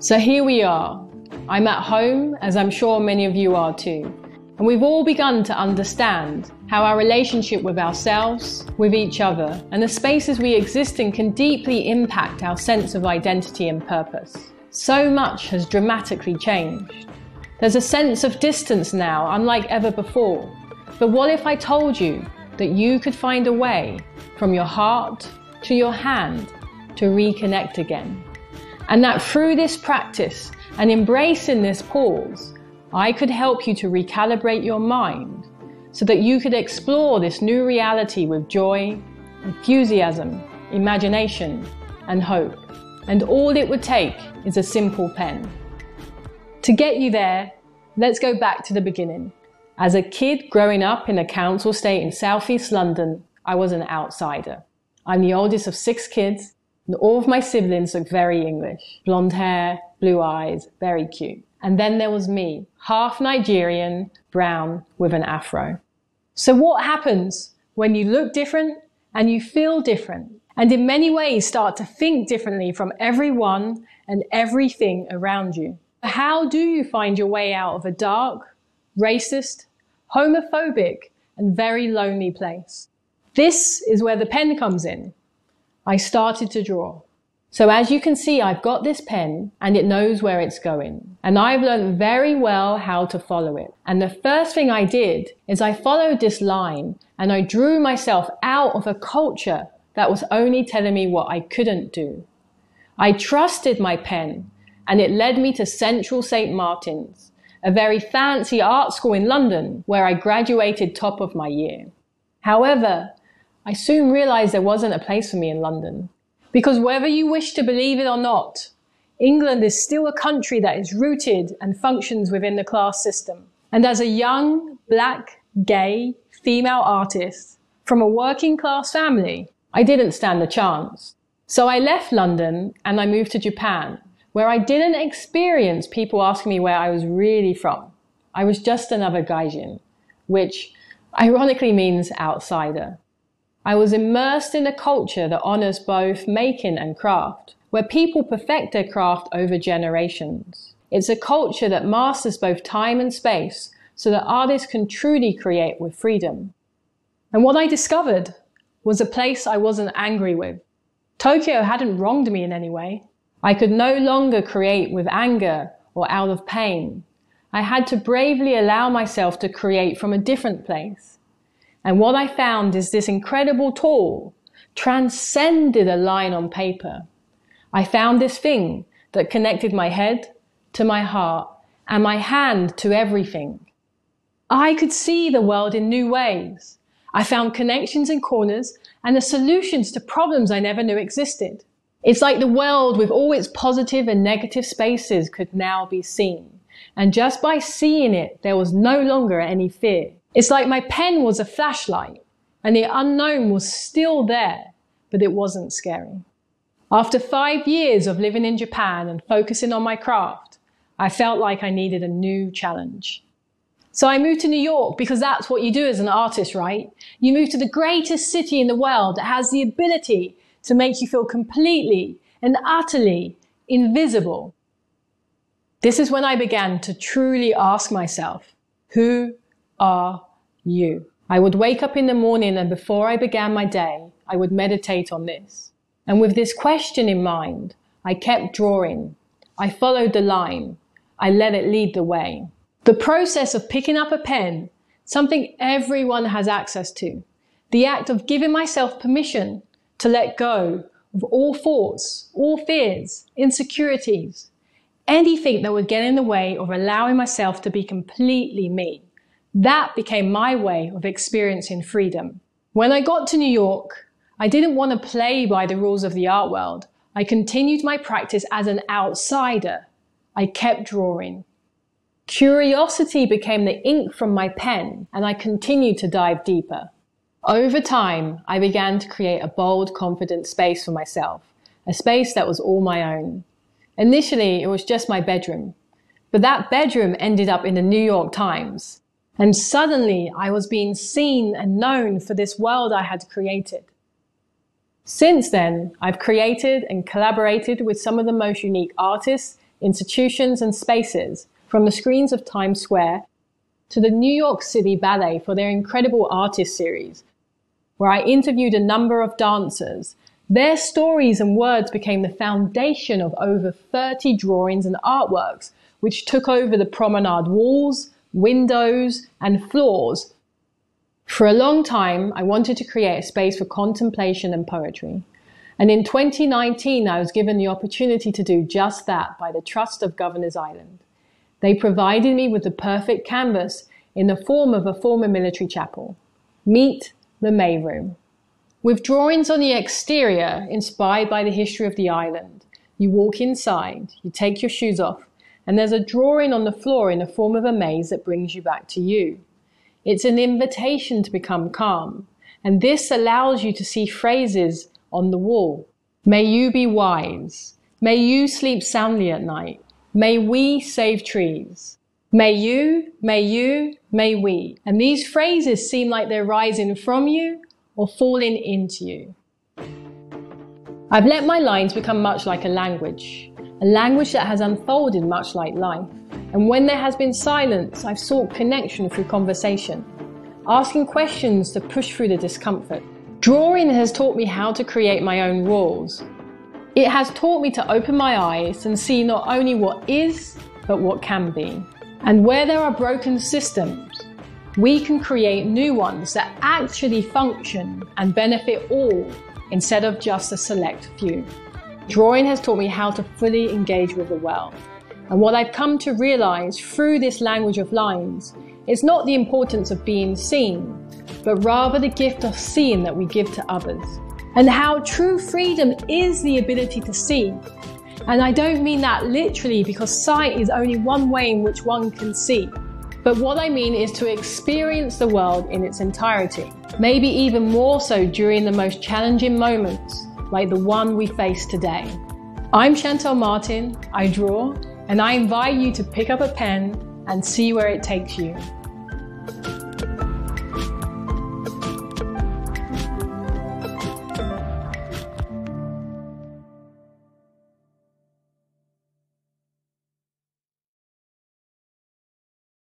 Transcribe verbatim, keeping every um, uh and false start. So here we are. I'm at home, as I'm sure many of you are too. And we've all begun to understand how our relationship with ourselves, with each other, and the spaces we exist in can deeply impact our sense of identity and purpose. So much has dramatically changed. There's a sense of distance now, unlike ever before. But what if I told you that you could find a way from your heart to your hand to reconnect again? And that through this practice and embracing this pause, I could help you to recalibrate your mind so that you could explore this new reality with joy, enthusiasm, imagination, and hope. And all it would take is a simple pen. To get you there, let's go back to the beginning. As a kid growing up in a council estate in southeast London, I was an outsider. I'm the oldest of six kids, and all of my siblings look very English. Blonde hair, blue eyes, very cute. And then there was me, half Nigerian, brown, with an afro. So what happens when you look different and you feel different, and in many ways start to think differently from everyone and everything around you? How do you find your way out of a dark, racist, homophobic, and very lonely place? This is where the pen comes in. I started to draw. So as you can see, I've got this pen and it knows where it's going. And I've learned very well how to follow it. And the first thing I did is I followed this line and I drew myself out of a culture that was only telling me what I couldn't do. I trusted my pen and it led me to Central Saint Martins, a very fancy art school in London where I graduated top of my year. However, I soon realized there wasn't a place for me in London. Because whether you wish to believe it or not, England is still a country that is rooted and functions within the class system. And as a young, black, gay, female artist from a working class family, I didn't stand a chance. So I left London and I moved to Japan, where I didn't experience people asking me where I was really from. I was just another gaijin, which ironically means outsider. I was immersed in a culture that honors both making and craft, where people perfect their craft over generations. It's a culture that masters both time and space so that artists can truly create with freedom. And what I discovered was a place I wasn't angry with. Tokyo hadn't wronged me in any way. I could no longer create with anger or out of pain. I had to bravely allow myself to create from a different place. And what I found is this incredible tool transcended a line on paper. I found this thing that connected my head to my heart and my hand to everything. I could see the world in new ways. I found connections and corners and the solutions to problems I never knew existed. It's like the world with all its positive and negative spaces could now be seen. And just by seeing it, there was no longer any fear. It's like my pen was a flashlight and the unknown was still there, but it wasn't scary. After five years of living in Japan and focusing on my craft, I felt like I needed a new challenge. So I moved to New York because that's what you do as an artist, right? You move to the greatest city in the world that has the ability to make you feel completely and utterly invisible. This is when I began to truly ask myself, who are you? I would wake up in the morning and before I began my day, I would meditate on this. And with this question in mind, I kept drawing. I followed the line. I let it lead the way. The process of picking up a pen, something everyone has access to. The act of giving myself permission to let go of all thoughts, all fears, insecurities, anything that would get in the way of allowing myself to be completely me. That became my way of experiencing freedom. When I got to New York, I didn't want to play by the rules of the art world. I continued my practice as an outsider. I kept drawing. Curiosity became the ink from my pen, and I continued to dive deeper. Over time, I began to create a bold, confident space for myself, a space that was all my own. Initially, it was just my bedroom, but that bedroom ended up in the New York Times. And suddenly I was being seen and known for this world I had created. Since then, I've created and collaborated with some of the most unique artists, institutions and spaces, from the screens of Times Square to the New York City Ballet for their incredible artist series, where I interviewed a number of dancers. Their stories and words became the foundation of over thirty drawings and artworks, which took over the promenade walls, windows, and floors. For a long time, I wanted to create a space for contemplation and poetry. And in twenty nineteen, I was given the opportunity to do just that by the Trust of Governors Island. They provided me with the perfect canvas in the form of a former military chapel. Meet the May Room. With drawings on the exterior inspired by the history of the island, you walk inside, you take your shoes off, and there's a drawing on the floor in the form of a maze that brings you back to you. It's an invitation to become calm, and this allows you to see phrases on the wall. May you be wise. May you sleep soundly at night. May we save trees. May you, may you, may we. And these phrases seem like they're rising from you or falling into you. I've let my lines become much like a language, a language that has unfolded much like life. And when there has been silence, I've sought connection through conversation, asking questions to push through the discomfort. Drawing has taught me how to create my own rules. It has taught me to open my eyes and see not only what is, but what can be. And where there are broken systems, we can create new ones that actually function and benefit all instead of just a select few. Drawing has taught me how to fully engage with the world. And what I've come to realize through this language of lines is not the importance of being seen, but rather the gift of seeing that we give to others. And how true freedom is the ability to see. And I don't mean that literally, because sight is only one way in which one can see. But what I mean is to experience the world in its entirety, maybe even more so during the most challenging moments, like the one we face today. I'm Central Saint Martins, I draw, and I invite you to pick up a pen and see where it takes you.